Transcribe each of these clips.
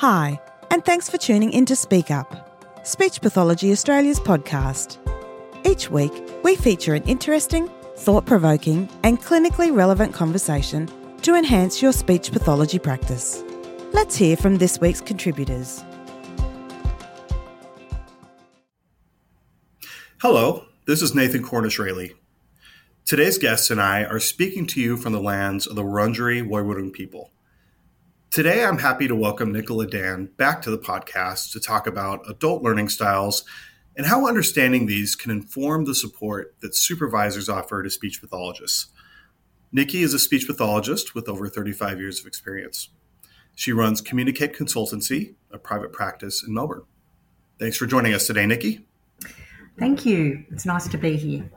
Hi, and thanks for tuning in to Speak Up, Speech Pathology Australia's podcast. Each week, we feature an interesting, thought-provoking and clinically relevant conversation to enhance your speech pathology practice. Let's hear from this week's contributors. Hello, this is Nathan Cornish-Raley. Today's guests and I are speaking to you from the lands of the Wurundjeri Woiwurrung people. Today, I'm happy to welcome Nicola Dann back to the podcast to talk about adult learning styles and how understanding these can inform the support that supervisors offer to speech pathologists. Nikki is a speech pathologist with over 35 years of experience. She runs Communicate Consultancy, a private practice in Melbourne. Thanks for joining us today, Nikki. Thank you. It's nice to be here.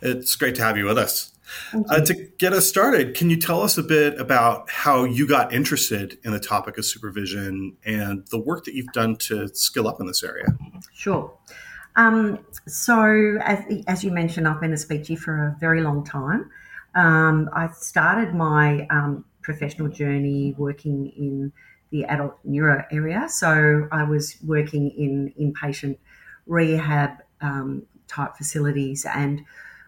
It's great to have you with us. To get us started, can you tell us a bit about how you got interested in the topic of supervision and the work that you've done to skill up in this area? Sure. So as you mentioned, I've been a speechie for a very long time. I started my professional journey working in the adult neuro area. So I was working in inpatient rehab type facilities and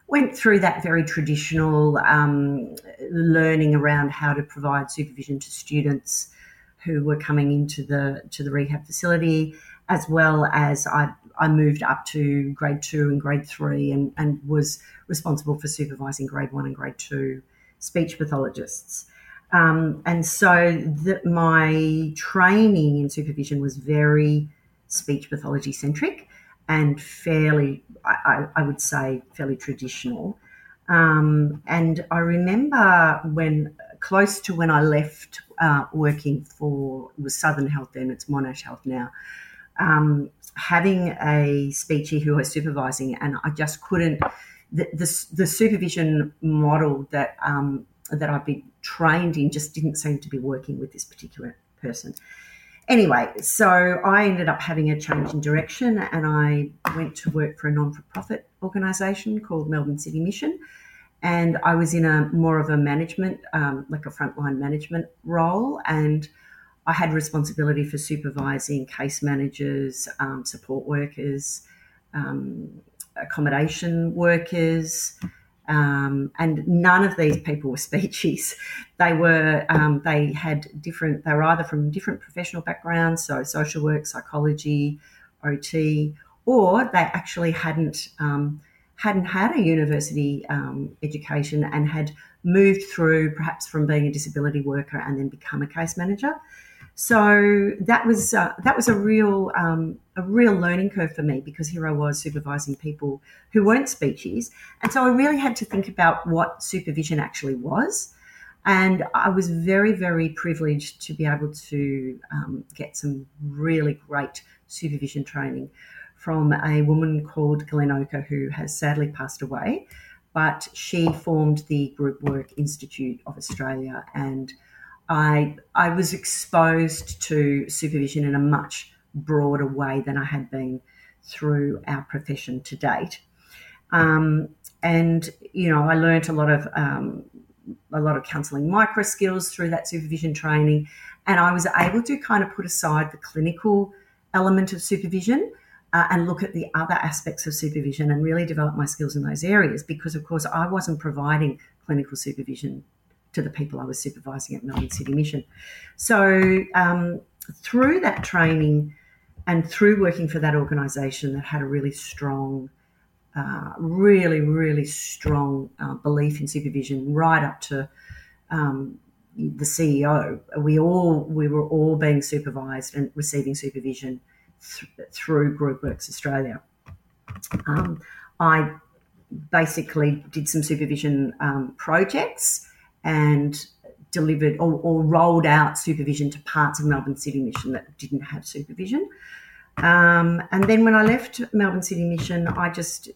went through that very traditional learning around how to provide supervision to students who were coming into the rehab facility, as well as I moved up to grade 2 and grade 3 and was responsible for supervising grade 1 and grade 2 speech pathologists. And so my training in supervision was very speech pathology centric and fairly, I would say, fairly traditional. And I remember close to when I left working for, it was Southern Health then, it's Monash Health now, having a speechie who I was supervising, and I just couldn't, the supervision model that I'd been trained in just didn't seem to be working with this particular person. Anyway, so I ended up having a change in direction and I went to work for a non-for-profit organisation called Melbourne City Mission, and I was in a more of a management, like a frontline management role, and I had responsibility for supervising case managers, support workers, accommodation workers, and none of these people were speechies. They were, they were either from different professional backgrounds, so social work, psychology, OT, or they actually hadn't had a university education and had moved through perhaps from being a disability worker and then become a case manager. So that was a real learning curve for me, because here I was supervising people who weren't speechies, and so I really had to think about what supervision actually was. And I was very, very privileged to be able to get some really great supervision training from a woman called Glenn Oka, who has sadly passed away, but she formed the Group Work Institute of Australia, and I was exposed to supervision in a much broader way than I had been through our profession to date. And, you know, I learned a lot of counselling micro skills through that supervision training, and I was able to kind of put aside the clinical element of supervision and look at the other aspects of supervision and really develop my skills in those areas, because, of course, I wasn't providing clinical supervision to the people I was supervising at Melbourne City Mission. So through that training and through working for that organisation that had a really strong, really, really strong belief in supervision, right up to the CEO, we were all being supervised and receiving supervision through GroupWorks Australia. I basically did some supervision projects and delivered or rolled out supervision to parts of Melbourne City Mission that didn't have supervision. And then when I left Melbourne City Mission, I just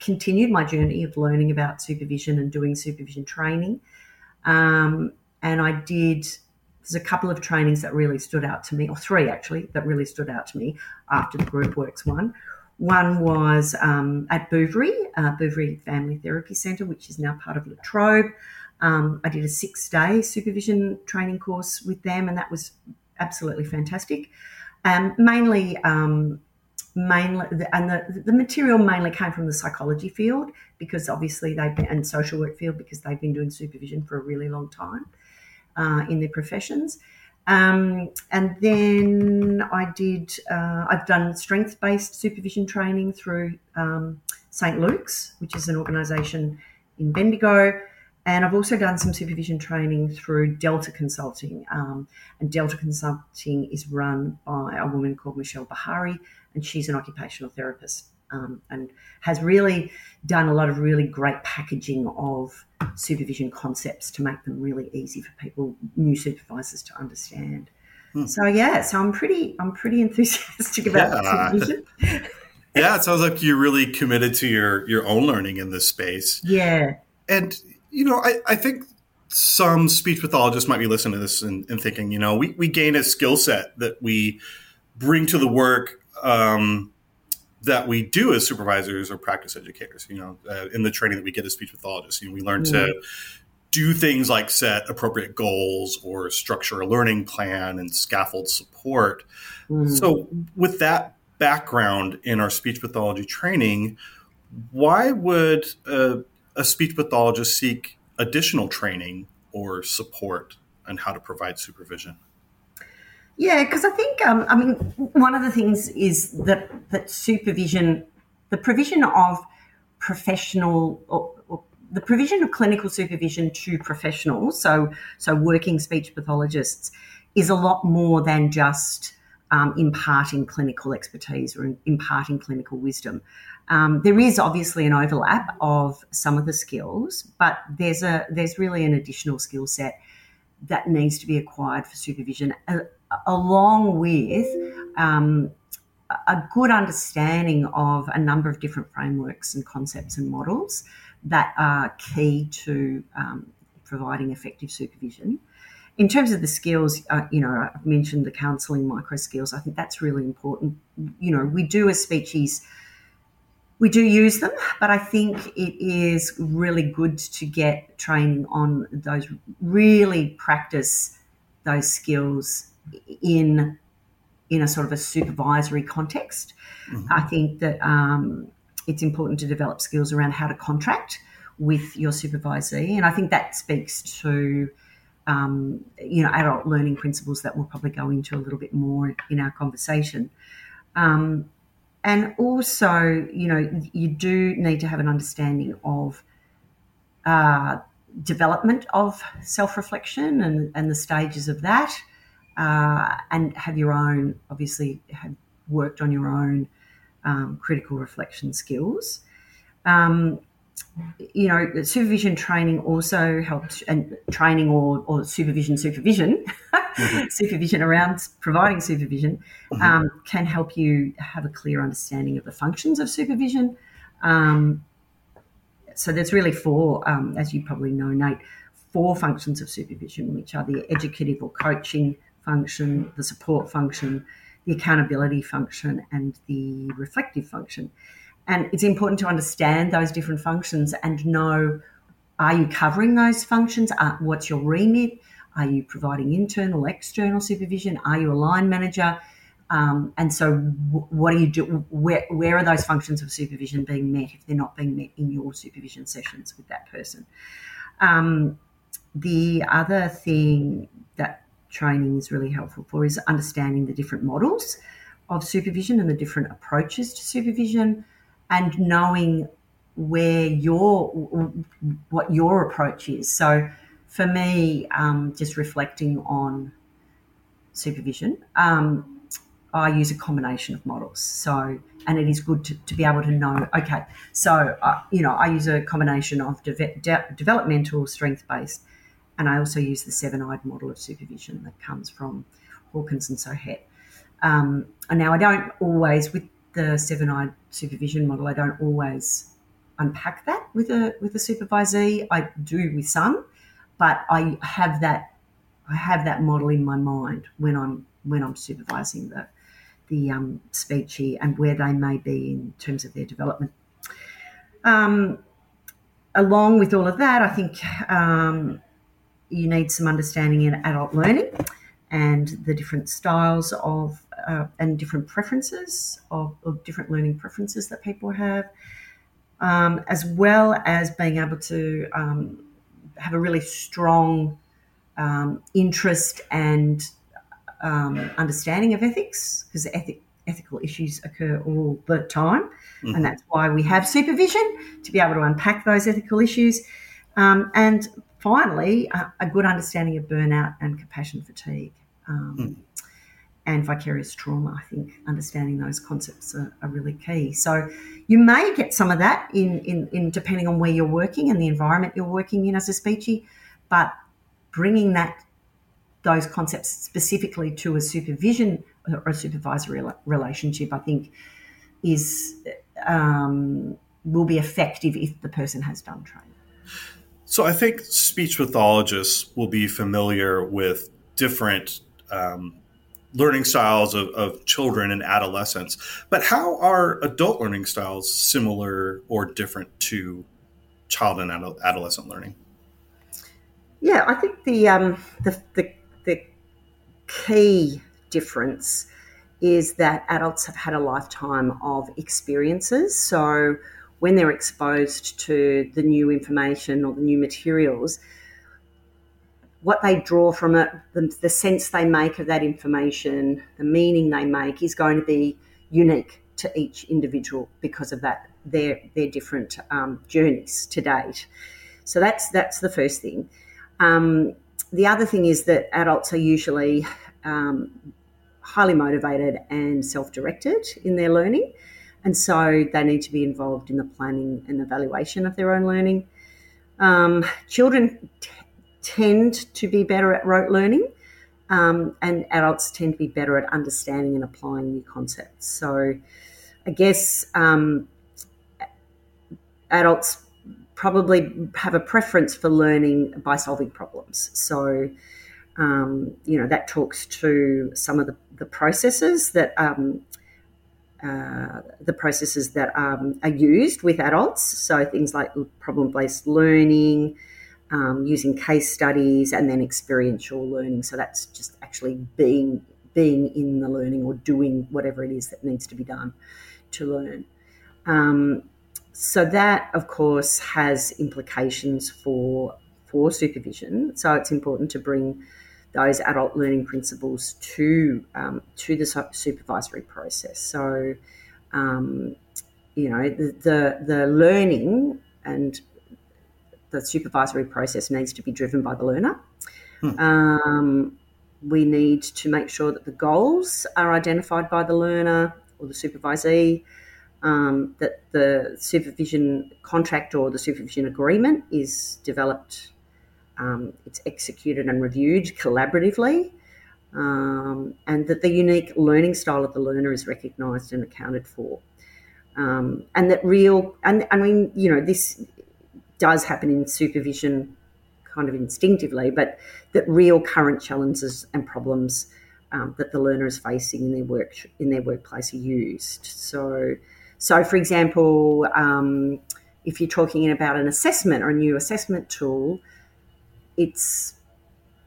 continued my journey of learning about supervision and doing supervision training. And I did, there's a couple of trainings that really stood out to me, or three actually, that really stood out to me after the GroupWorks one. One was at Bouverie Family Therapy Centre, which is now part of La Trobe. I did a 6-day supervision training course with them, and that was absolutely fantastic. The material mainly came from the psychology field, because obviously they've been, and social work field, because they've been doing supervision for a really long time in their professions. And then I've done strengths-based supervision training through St. Luke's, which is an organisation in Bendigo. And I've also done some supervision training through Delta Consulting. And Delta Consulting is run by a woman called Michelle Bihary, and she's an occupational therapist and has really done a lot of really great packaging of supervision concepts to make them really easy for people, new supervisors, to understand. So, I'm pretty enthusiastic about supervision. Yeah, it sounds like you're really committed to your own learning in this space. Yeah. And, you know, I think some speech pathologists might be listening to this and thinking, you know, we gain a skill set that we bring to the work that we do as supervisors or practice educators, you know, in the training that we get as speech pathologists. You know, we learn to do things like set appropriate goals or structure a learning plan and scaffold support. So with that background in our speech pathology training, why would a speech pathologist seek additional training or support on how to provide supervision? Yeah, because I think, one of the things is that supervision, the provision of professional or the provision of clinical supervision to professionals, so working speech pathologists, is a lot more than just imparting clinical expertise or imparting clinical wisdom. There is obviously an overlap of some of the skills, but there's really an additional skill set that needs to be acquired for supervision, along with a good understanding of a number of different frameworks and concepts and models that are key to providing effective supervision. In terms of the skills, I've mentioned the counselling micro skills. I think that's really important. You know, we do as speechies, we do use them, but I think it is really good to get training on those, really practice those skills in a sort of a supervisory context. I think that it's important to develop skills around how to contract with your supervisee, and I think that speaks to adult learning principles that we'll probably go into a little bit more in our conversation. And also, you know, you do need to have an understanding of development of self-reflection and the stages of that, and have worked on your own critical reflection skills. You know, supervision training also helps, and training or supervision, supervision around providing supervision can help you have a clear understanding of the functions of supervision. So there's really four, as you probably know, Nate, four functions of supervision, which are the educative or coaching function, the support function, the accountability function, and the reflective function. And it's important to understand those different functions and know, are you covering those functions? What's your remit? Are you providing internal, external supervision? Are you a line manager? And so what do you do? Where are those functions of supervision being met if they're not being met in your supervision sessions with that person? The other thing that training is really helpful for is understanding the different models of supervision and the different approaches to supervision, and knowing what your approach is. So for me, just reflecting on supervision, I use a combination of models. So, and it is good to be able to know, okay, so, I use a combination of developmental, strength-based, and I also use the seven-eyed model of supervision that comes from Hawkins and Shohet. And now I don't always, with the seven-eyed supervision model, I don't always unpack that with a supervisee. I do with some, but I have that model in my mind when I'm supervising the speechee and where they may be in terms of their development. Along with all of that, I think you need some understanding in adult learning and the different styles of and different preferences of different learning preferences that people have, as well as being able to have a really strong interest and understanding of ethics, because ethical issues occur all the time, mm-hmm. and that's why we have supervision, to be able to unpack those ethical issues. And finally, a good understanding of burnout and compassion fatigue and vicarious trauma. I think understanding those concepts are really key. So you may get some of that in depending on where you're working and the environment you're working in as a speechie, but bringing those concepts specifically to a supervision or a supervisory relationship, I think, is will be effective if the person has done training. So I think speech pathologists will be familiar with different learning styles of children and adolescents, but how are adult learning styles similar or different to child and adolescent learning? Yeah, I think the key difference is that adults have had a lifetime of experiences. So when they're exposed to the new information or the new materials, what they draw from it, the sense they make of that information, the meaning they make is going to be unique to each individual because of that their different journeys to date. So that's the first thing. The other thing is that adults are usually highly motivated and self-directed in their learning, and so they need to be involved in the planning and evaluation of their own learning. Children tend to be better at rote learning, and adults tend to be better at understanding and applying new concepts. So I guess adults probably have a preference for learning by solving problems. So, that talks to some of the processes that are used with adults. So things like problem-based learning, using case studies, and then experiential learning. So that's just actually being in the learning or doing whatever it is that needs to be done to learn. So that, of course, has implications for supervision. So it's important to bring those adult learning principles to the supervisory process. So, the learning and the supervisory process needs to be driven by the learner. We need to make sure that the goals are identified by the learner or the supervisee. That the supervision contract or the supervision agreement is developed, it's executed and reviewed collaboratively, and that the unique learning style of the learner is recognised and accounted for. And that this does happen in supervision kind of instinctively, but that real current challenges and problems that the learner is facing in their workplace are used. So, for example, if you're talking about an assessment or a new assessment tool, it's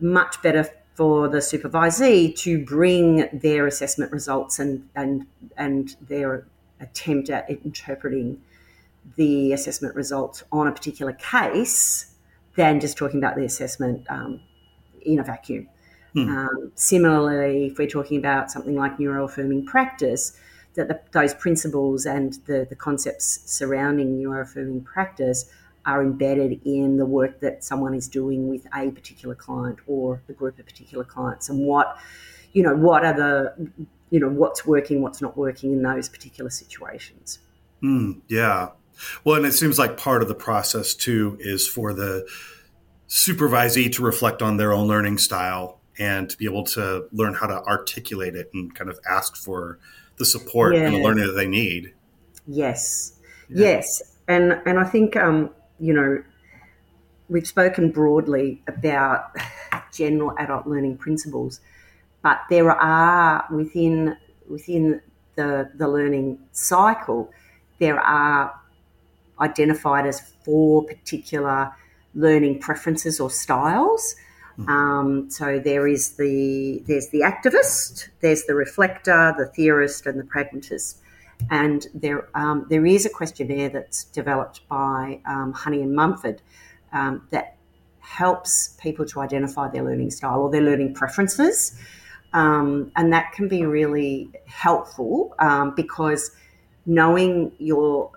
much better for the supervisee to bring their assessment results and their attempt at interpreting the assessment results on a particular case than just talking about the assessment in a vacuum. Similarly, if we're talking about something like neuroaffirming practice, that those principles and the concepts surrounding neuroaffirming practice are embedded in the work that someone is doing with a particular client or a group of particular clients, and what's working, what's not working in those particular situations. Yeah. Well, and it seems like part of the process too is for the supervisee to reflect on their own learning style and to be able to learn how to articulate it and kind of ask for the support and the learning that they need. Yes. And I think, we've spoken broadly about general adult learning principles, but there are within the learning cycle, there are identified as 4 particular learning preferences or styles. So there's the activist, there's the reflector, the theorist and the pragmatist. And there is a questionnaire that's developed by Honey and Mumford that helps people to identify their learning style or their learning preferences. And that can be really helpful because knowing your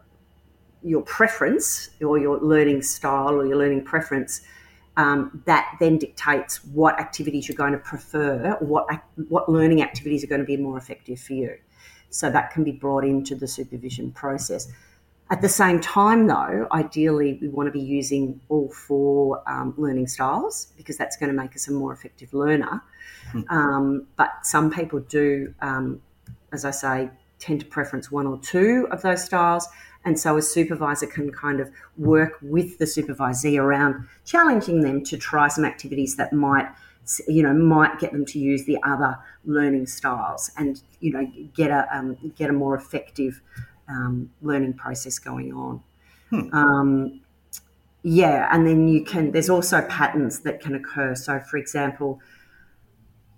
preference or your learning style or your learning preference, that then dictates what activities you're going to prefer, what learning activities are going to be more effective for you. So that can be brought into the supervision process. At the same time, though, ideally we want to be using all four learning styles because that's going to make us a more effective learner. But some people do, as I say, tend to preference one or two of those styles. And so a supervisor can kind of work with the supervisee around challenging them to try some activities that might get them to use the other learning styles and, get a more effective learning process going on. And then there's also patterns that can occur. So, for example,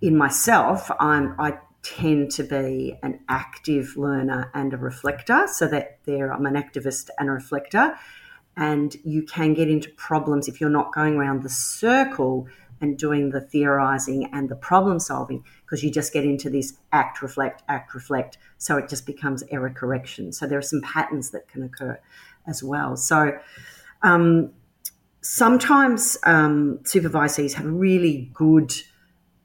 in myself, I tend to be an active learner and a reflector, so that I'm an activist and a reflector. And you can get into problems if you're not going around the circle and doing the theorising and the problem solving, because you just get into this act, reflect, so it just becomes error correction. So there are some patterns that can occur as well. So sometimes supervisees have a really good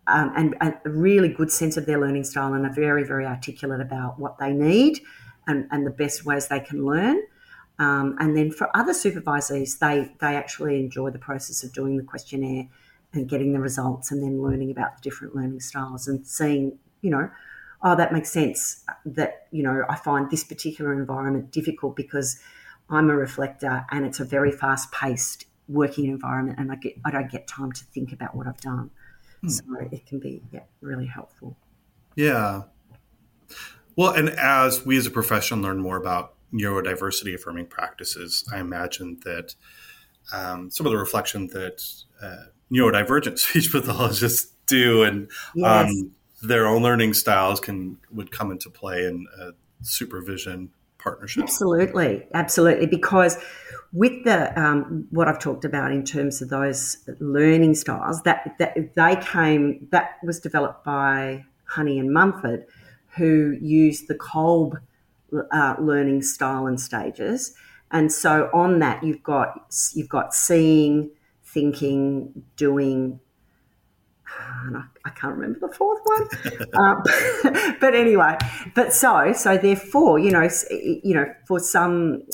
and a really good sense of their learning style and are very, very articulate about what they need and the best ways they can learn. And then for other supervisees, they actually enjoy the process of doing the questionnaire and getting the results and then learning about the different learning styles and seeing, that makes sense that, I find this particular environment difficult because I'm a reflector and it's a very fast-paced working environment and I don't get time to think about what I've done. So it can be really helpful. Yeah. Well, and as we as a profession learn more about neurodiversity affirming practices, I imagine that some of the reflection that neurodivergent speech pathologists do and their own learning styles would come into play in a supervision partnership. Absolutely. Because with the what I've talked about in terms of those learning styles, that was developed by Honey and Mumford, who used the Kolb learning style and stages. And so on that, you've got seeing, thinking, doing, and I can't remember the fourth one. But anyway, so therefore, for some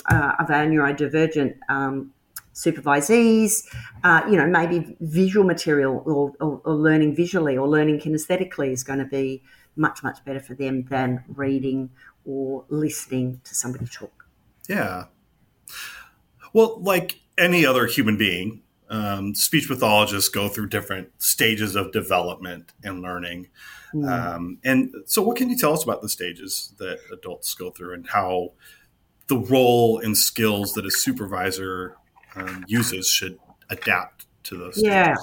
of our neurodivergent supervisees, maybe visual material or learning visually or learning kinesthetically is going to be much, much better for them than reading or listening to somebody talk. Yeah. Well, like any other human being, speech pathologists go through different stages of development and learning. And so what can you tell us about the stages that adults go through and how the role and skills that a supervisor uses should adapt to those stages?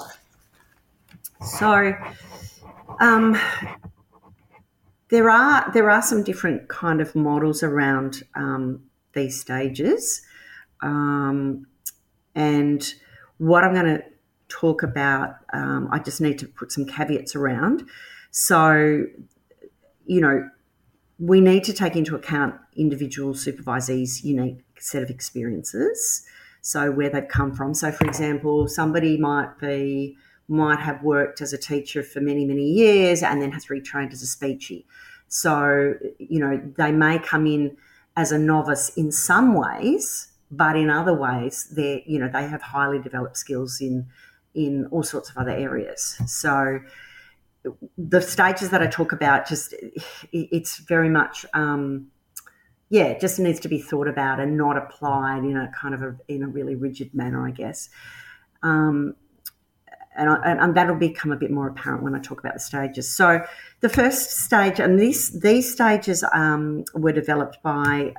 So there are some different kind of models around these stages. And what I'm going to talk about, I just need to put some caveats around. So, we need to take into account individual supervisees' unique set of experiences, so where they've come from. So, for example, somebody might have worked as a teacher for many, many years and then has retrained as a speechie. So, they may come in as a novice in some ways, but in other ways, they have highly developed skills in all sorts of other areas. So the stages that I talk about, it's very much, it just needs to be thought about and not applied in a kind of in a really rigid manner, I guess. And that'll become a bit more apparent when I talk about the stages. So the first stage, and these stages were developed by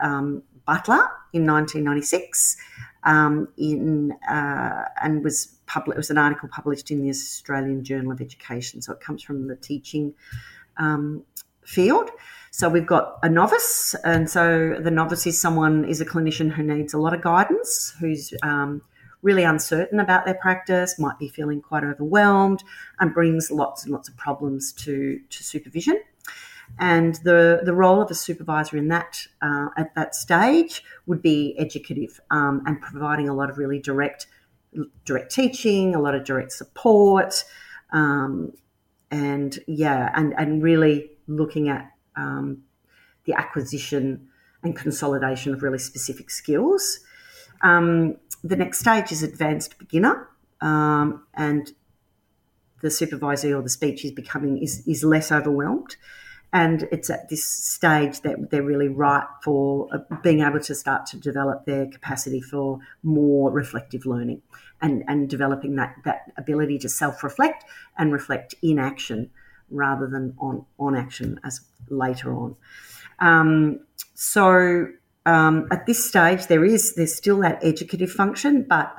Butler in 1996 and was it was an article published in the Australian Journal of Education. So it comes from the teaching field. So we've got a novice, and so the novice is a clinician who needs a lot of guidance, who's really uncertain about their practice, might be feeling quite overwhelmed, and brings lots and lots of problems to supervision. And the role of a supervisor in that at that stage would be educative and providing a lot of really direct teaching, a lot of direct support, and really looking at the acquisition and consolidation of really specific skills. The next stage is advanced beginner, and the supervisor or the speech is less overwhelmed, and it's at this stage that they're really ripe for being able to start to develop their capacity for more reflective learning and developing that ability to self-reflect and reflect in action rather than on action as later on. At this stage, there's still that educative function, but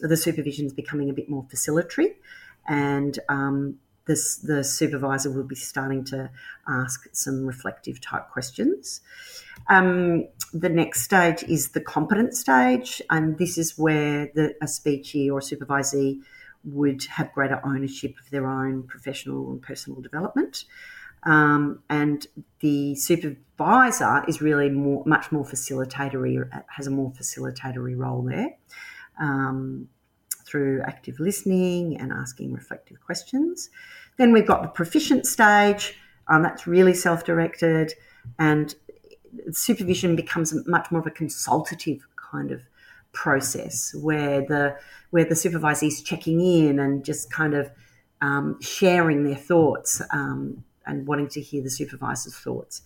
the supervision is becoming a bit more facilitatory, and the supervisor will be starting to ask some reflective type questions. The next stage is the competent stage, and this is where a speechee or a supervisee would have greater ownership of their own professional and personal development. And the supervisor is really much more facilitatory, has a more facilitatory role there through active listening and asking reflective questions. Then we've got the proficient stage, that's really self-directed, and supervision becomes much more of a consultative kind of process where the supervisee is checking in and just kind of sharing their thoughts and wanting to hear the supervisor's thoughts.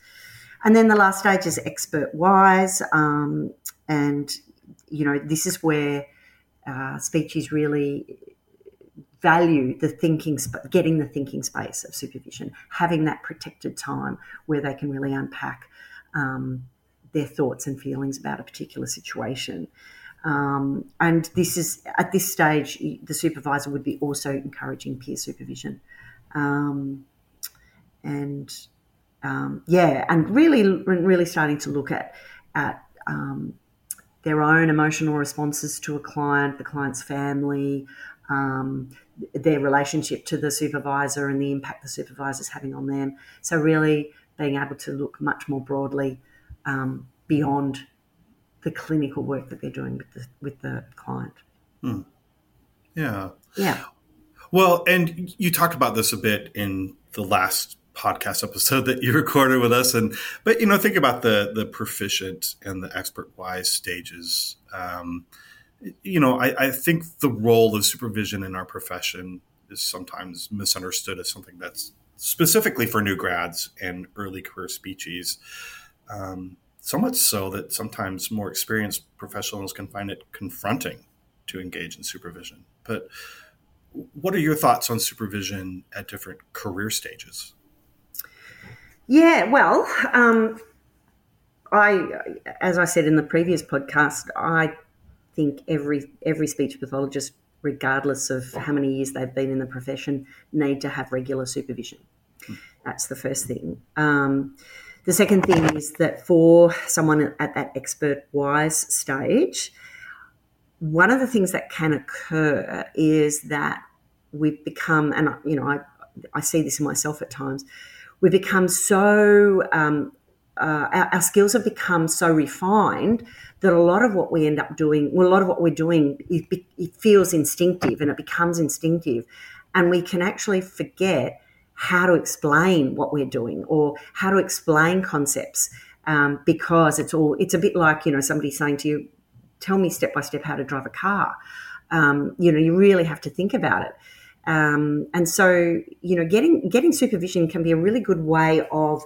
And then the last stage is expert-wise, and, you know, this is where speechies really value getting the thinking space of supervision, having that protected time where they can really unpack their thoughts and feelings about a particular situation. And this is, at this stage, the supervisor would be also encouraging peer supervision. And really starting to look at their own emotional responses to a client, the client's family, their relationship to the supervisor and the impact the supervisor's having on them. So really being able to look much more broadly beyond the clinical work that they're doing with the client. Hmm. Yeah. Yeah. Well, and you talked about this a bit in the last podcast episode that you recorded with us, but you know, think about the proficient and the expert-wise stages. You know, I think the role of supervision in our profession is sometimes misunderstood as something that's specifically for new grads and early career speechies. So much so that sometimes more experienced professionals can find it confronting to engage in supervision. But what are your thoughts on supervision at different career stages? Yeah, well, as I said in the previous podcast, I think every speech pathologist, regardless of how many years they've been in the profession, need to have regular supervision. That's the first thing. The second thing is that for someone at that expert-wise stage, one of the things that can occur is that we've become, and you know, I see this in myself at times, we become so, our skills have become so refined that a lot of what we end up doing, well, a lot of what we're doing, it feels instinctive and it becomes instinctive, and we can actually forget how to explain what we're doing or how to explain concepts, because it's a bit like, you know, somebody saying to you, tell me step by step how to drive a car. You know, you really have to think about it. And so, you know, getting supervision can be a really good way of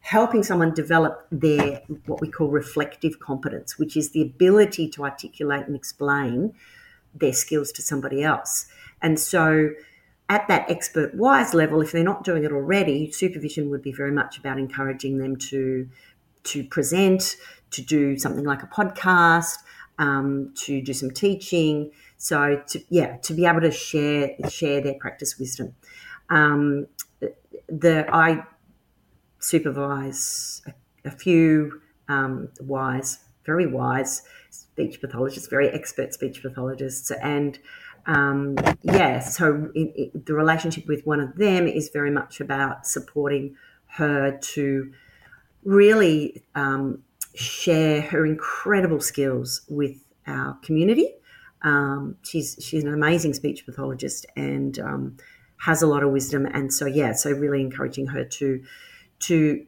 helping someone develop their what we call reflective competence, which is the ability to articulate and explain their skills to somebody else. And so at that expert-wise level, if they're not doing it already, supervision would be very much about encouraging them to present, to do something like a podcast, to do some teaching. So to be able to share their practice wisdom. I supervise a few very wise speech pathologists, very expert speech pathologists, and the relationship with one of them is very much about supporting her to really share her incredible skills with our community. She's an amazing speech pathologist and has a lot of wisdom, and so really encouraging her to do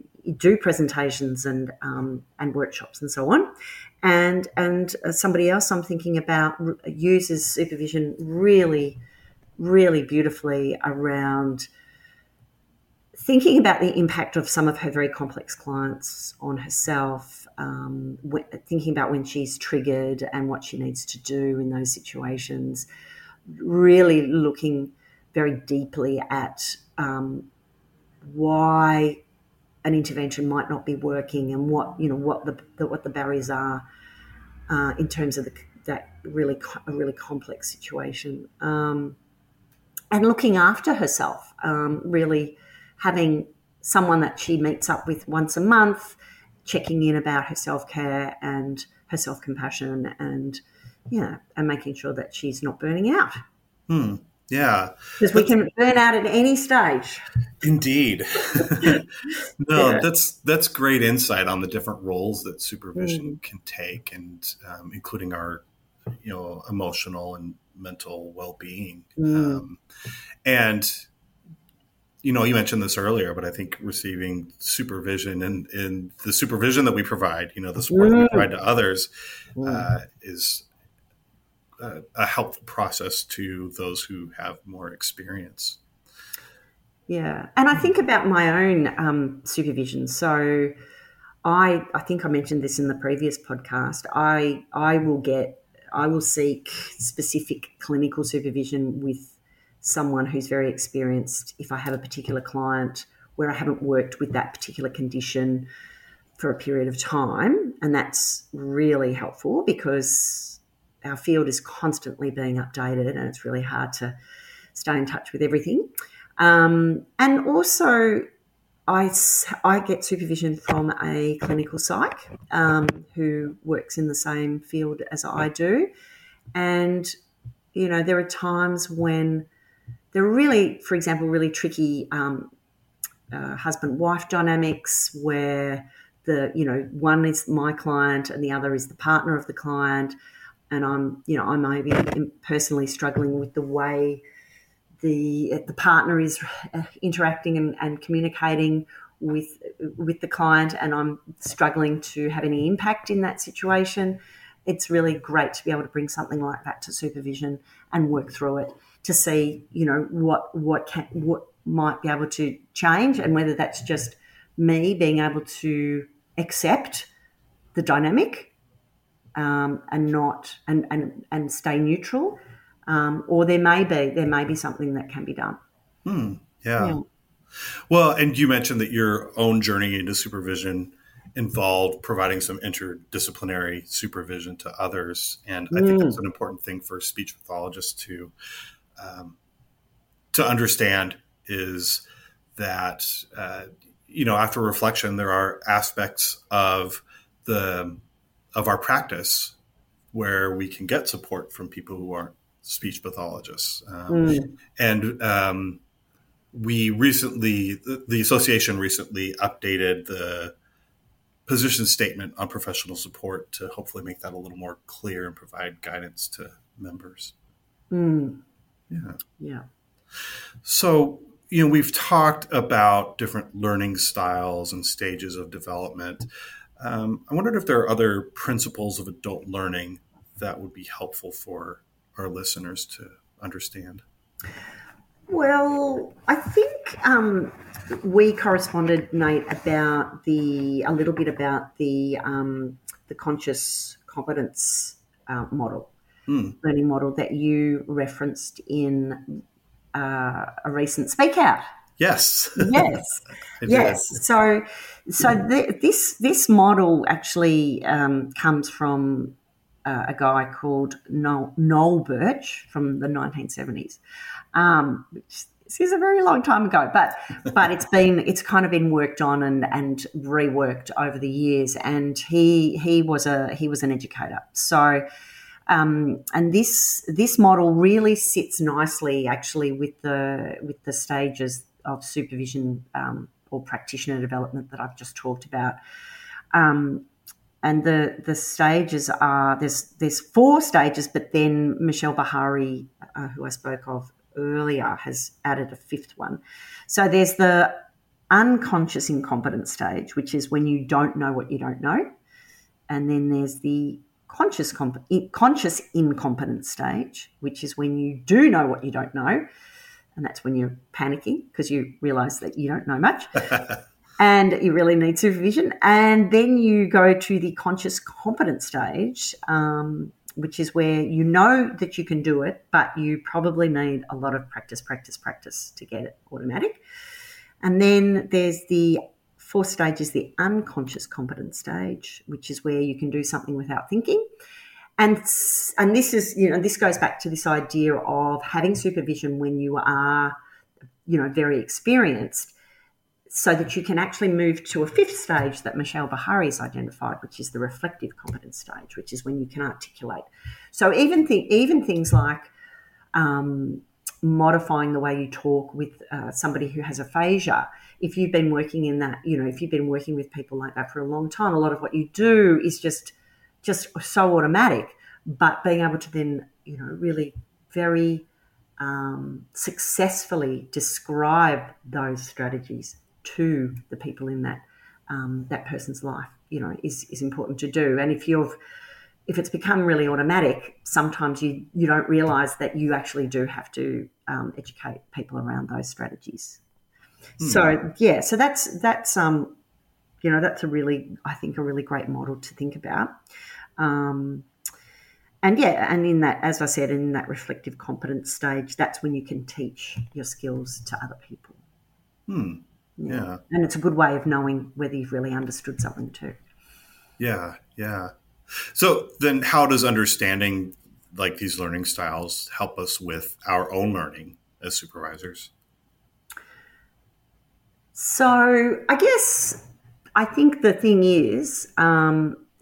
presentations and workshops and so on. And somebody else I'm thinking about uses supervision really, really beautifully around thinking about the impact of some of her very complex clients on herself, thinking about when she's triggered and what she needs to do in those situations, really looking very deeply at why an intervention might not be working and what the barriers are in terms of a really complex situation, and looking after herself, really having someone that she meets up with once a month, checking in about her self-care and her self-compassion and making sure that she's not burning out. Yeah. Because we can burn out at any stage. Indeed. That's great insight on the different roles that supervision can take, and including our, emotional and mental well-being. You mentioned this earlier, but I think receiving supervision and the supervision that we provide, the support that we provide to others is a helpful process to those who have more experience. Yeah. And I think about my own supervision. So I think I mentioned this in the previous podcast. I will seek specific clinical supervision with someone who's very experienced if I have a particular client where I haven't worked with that particular condition for a period of time. And that's really helpful because our field is constantly being updated and it's really hard to stay in touch with everything. And also I get supervision from a clinical psych who works in the same field as I do. And, there are times when there are really, for example, really tricky husband-wife dynamics where one is my client and the other is the partner of the client. And I may be personally struggling with the way the partner is interacting and communicating with the client, and I'm struggling to have any impact in that situation. It's really great to be able to bring something like that to supervision and work through it to see, what might be able to change, and whether that's just me being able to accept the dynamic. And stay neutral, or there may be something that can be done. Yeah. Well, and you mentioned that your own journey into supervision involved providing some interdisciplinary supervision to others, and I think that's an important thing for speech pathologists to understand, is that after reflection there are aspects of our practice where we can get support from people who aren't speech pathologists. And we recently, the association recently updated the position statement on professional support to hopefully make that a little more clear and provide guidance to members. Yeah. So, we've talked about different learning styles and stages of development. I wondered if there are other principles of adult learning that would be helpful for our listeners to understand. Well, I think we corresponded, Nate, about the conscious competence model, learning model that you referenced in a recent Speak Out. Yes. So this model actually comes from a guy called Noel Birch from the 1970s, which is a very long time ago, but it's kind of been worked on and reworked over the years. And he was an educator. So and this model really sits nicely actually with the stages of supervision or practitioner development that I've just talked about. And the stages are, there's four stages, but then Michelle Bihary, who I spoke of earlier, has added a fifth one. So there's the unconscious incompetence stage, which is when you don't know what you don't know. And then there's the conscious incompetence stage, which is when you do know what you don't know. And that's when you're panicking because you realise that you don't know much. And you really need supervision. And then you go to the conscious competence stage, which is where you know that you can do it, but you probably need a lot of practice to get it automatic. And then there's the fourth stage is the unconscious competence stage, which is where you can do something without thinking. And this is, you know, this goes back to this idea of having supervision when you are, you know, very experienced, so that you can actually move to a fifth stage that Michelle Bihary has identified, which is the reflective competence stage, which is when you can articulate. So even things like modifying the way you talk with somebody who has aphasia, if you've been working in that, you know, if you've been working with people like that for a long time, a lot of what you do is just so automatic, but being able to then, you know, really very successfully describe those strategies to the people in that that person's life, you know, is important to do. And if it's become really automatic, sometimes you don't realise that you actually do have to educate people around those strategies. Mm. So yeah, so that's you know, that's a really great model to think about. And yeah, and in that, as I said, in that reflective competence stage, that's when you can teach your skills to other people. Hmm. Yeah. And it's a good way of knowing whether you've really understood something too. Yeah, yeah. So then how does understanding like these learning styles help us with our own learning as supervisors? So I think the thing is,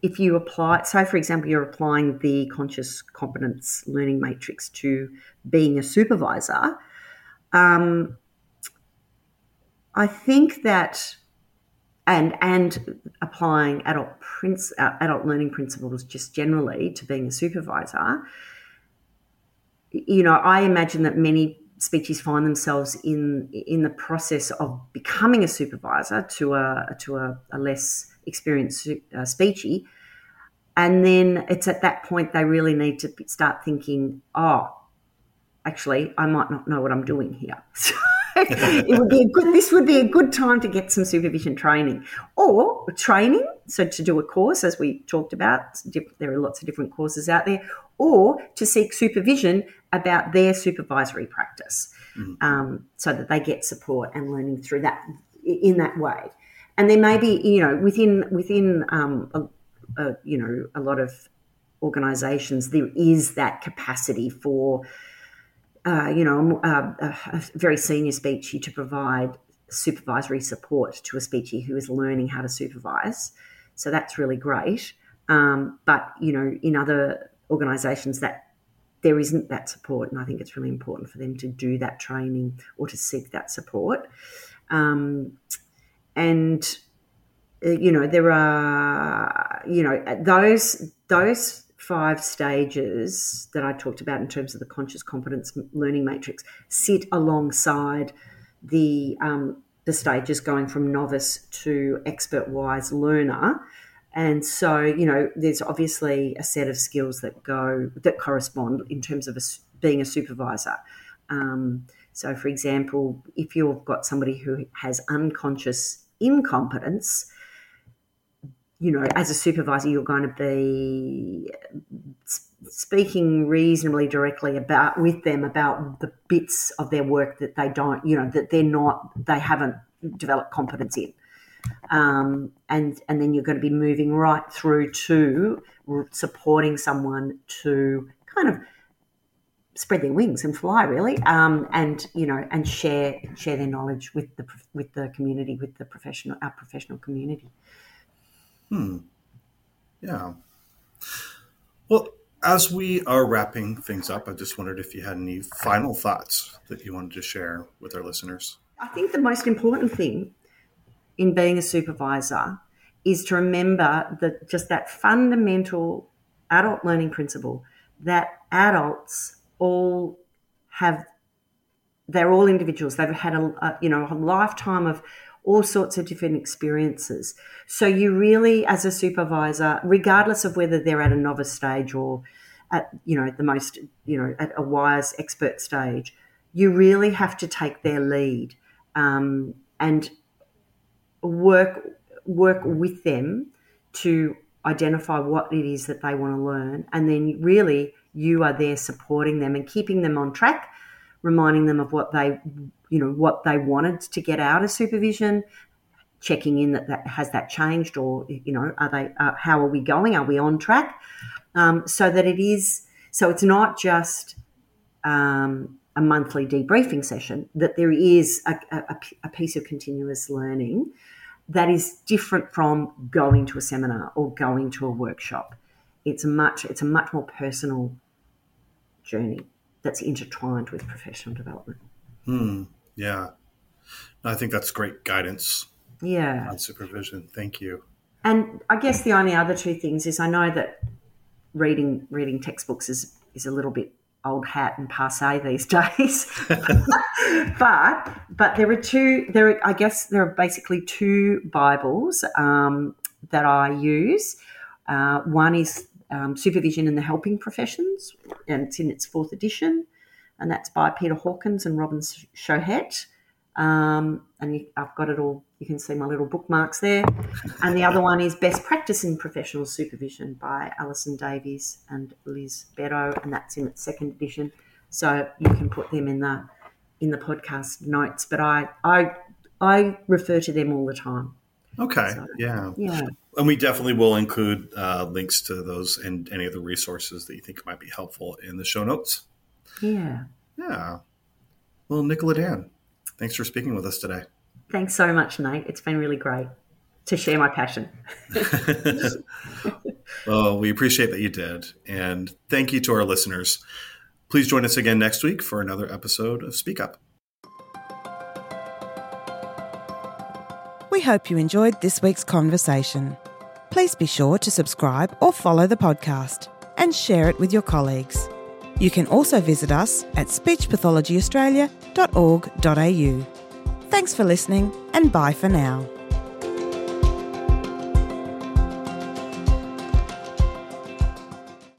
if you apply, so for example, you're applying the conscious competence learning matrix to being a supervisor, I think that, and applying adult learning principles just generally to being a supervisor, you know, I imagine that many speechies find themselves in the process of becoming a supervisor to a less experienced speechie, and then it's at that point they really need to start thinking, oh, actually, I might not know what I'm doing here. So this would be a good time to get some supervision training or training. So to do a course, as we talked about, there are lots of different courses out there, or to seek supervision about their supervisory practice, mm-hmm. So that they get support and learning through that in that way. And there may be, you know, within you know, a lot of organisations, there is that capacity for you know, a very senior speechie to provide supervisory support to a speechie who is learning how to supervise. So that's really great. But, you know, in other organisations that there isn't that support, and I think it's really important for them to do that training or to seek that support. And, you know, there are, you know, those five stages that I talked about in terms of the conscious competence learning matrix sit alongside the stages going from novice to expert-wise learner. And so, you know, there's obviously a set of skills that correspond in terms of being a supervisor. So, for example, if you've got somebody who has unconscious incompetence, you know, as a supervisor, you're going to be speaking reasonably directly with them about the bits of their work that they don't, you know, that they haven't developed competence in. And then you're going to be moving right through to supporting someone to kind of spread their wings and fly, really, and share their knowledge with the community, with the our professional community. Yeah. Well, as we are wrapping things up, I just wondered if you had any final thoughts that you wanted to share with our listeners. I think the most important thing in being a supervisor is to remember that just that fundamental adult learning principle that adults all have, they're all individuals. They've had a lifetime of all sorts of different experiences. So you really, as a supervisor, regardless of whether they're at a novice stage or at a wise expert stage, you really have to take their lead and work with them to identify what it is that they want to learn, and then really you are there supporting them and keeping them on track, reminding them of what they wanted to get out of supervision, checking in that has that changed, or how are we going? Are we on track? So it's not just a monthly debriefing session. That there is a piece of continuous learning that is different from going to a seminar or going to a workshop. It's a much more personal journey that's intertwined with professional development. Yeah. I think that's great guidance. Yeah. On supervision. Thank you. And I guess the only other two things is I know that reading textbooks is a little bit old hat and passé these days. but there are basically two Bibles that I use. One is Supervision in the Helping Professions, and it's in its 4th edition, and that's by Peter Hawkins and Robin Shohet. I've got it all. You can see my little bookmarks there. And the other one is Best Practice in Professional Supervision by Alison Davies and Liz Beddoe, and that's in its 2nd edition. So you can put them in the podcast notes. But I refer to them all the time. Okay. So, yeah. And we definitely will include links to those and any of the resources that you think might be helpful in the show notes. Yeah. Well, Nicola Dann, thanks for speaking with us today. Thanks so much, Nate. It's been really great to share my passion. Well, we appreciate that you did. And thank you to our listeners. Please join us again next week for another episode of Speak Up. We hope you enjoyed this week's conversation. Please be sure to subscribe or follow the podcast and share it with your colleagues. You can also visit us at speechpathologyaustralia.org.au. Thanks for listening, and bye for now.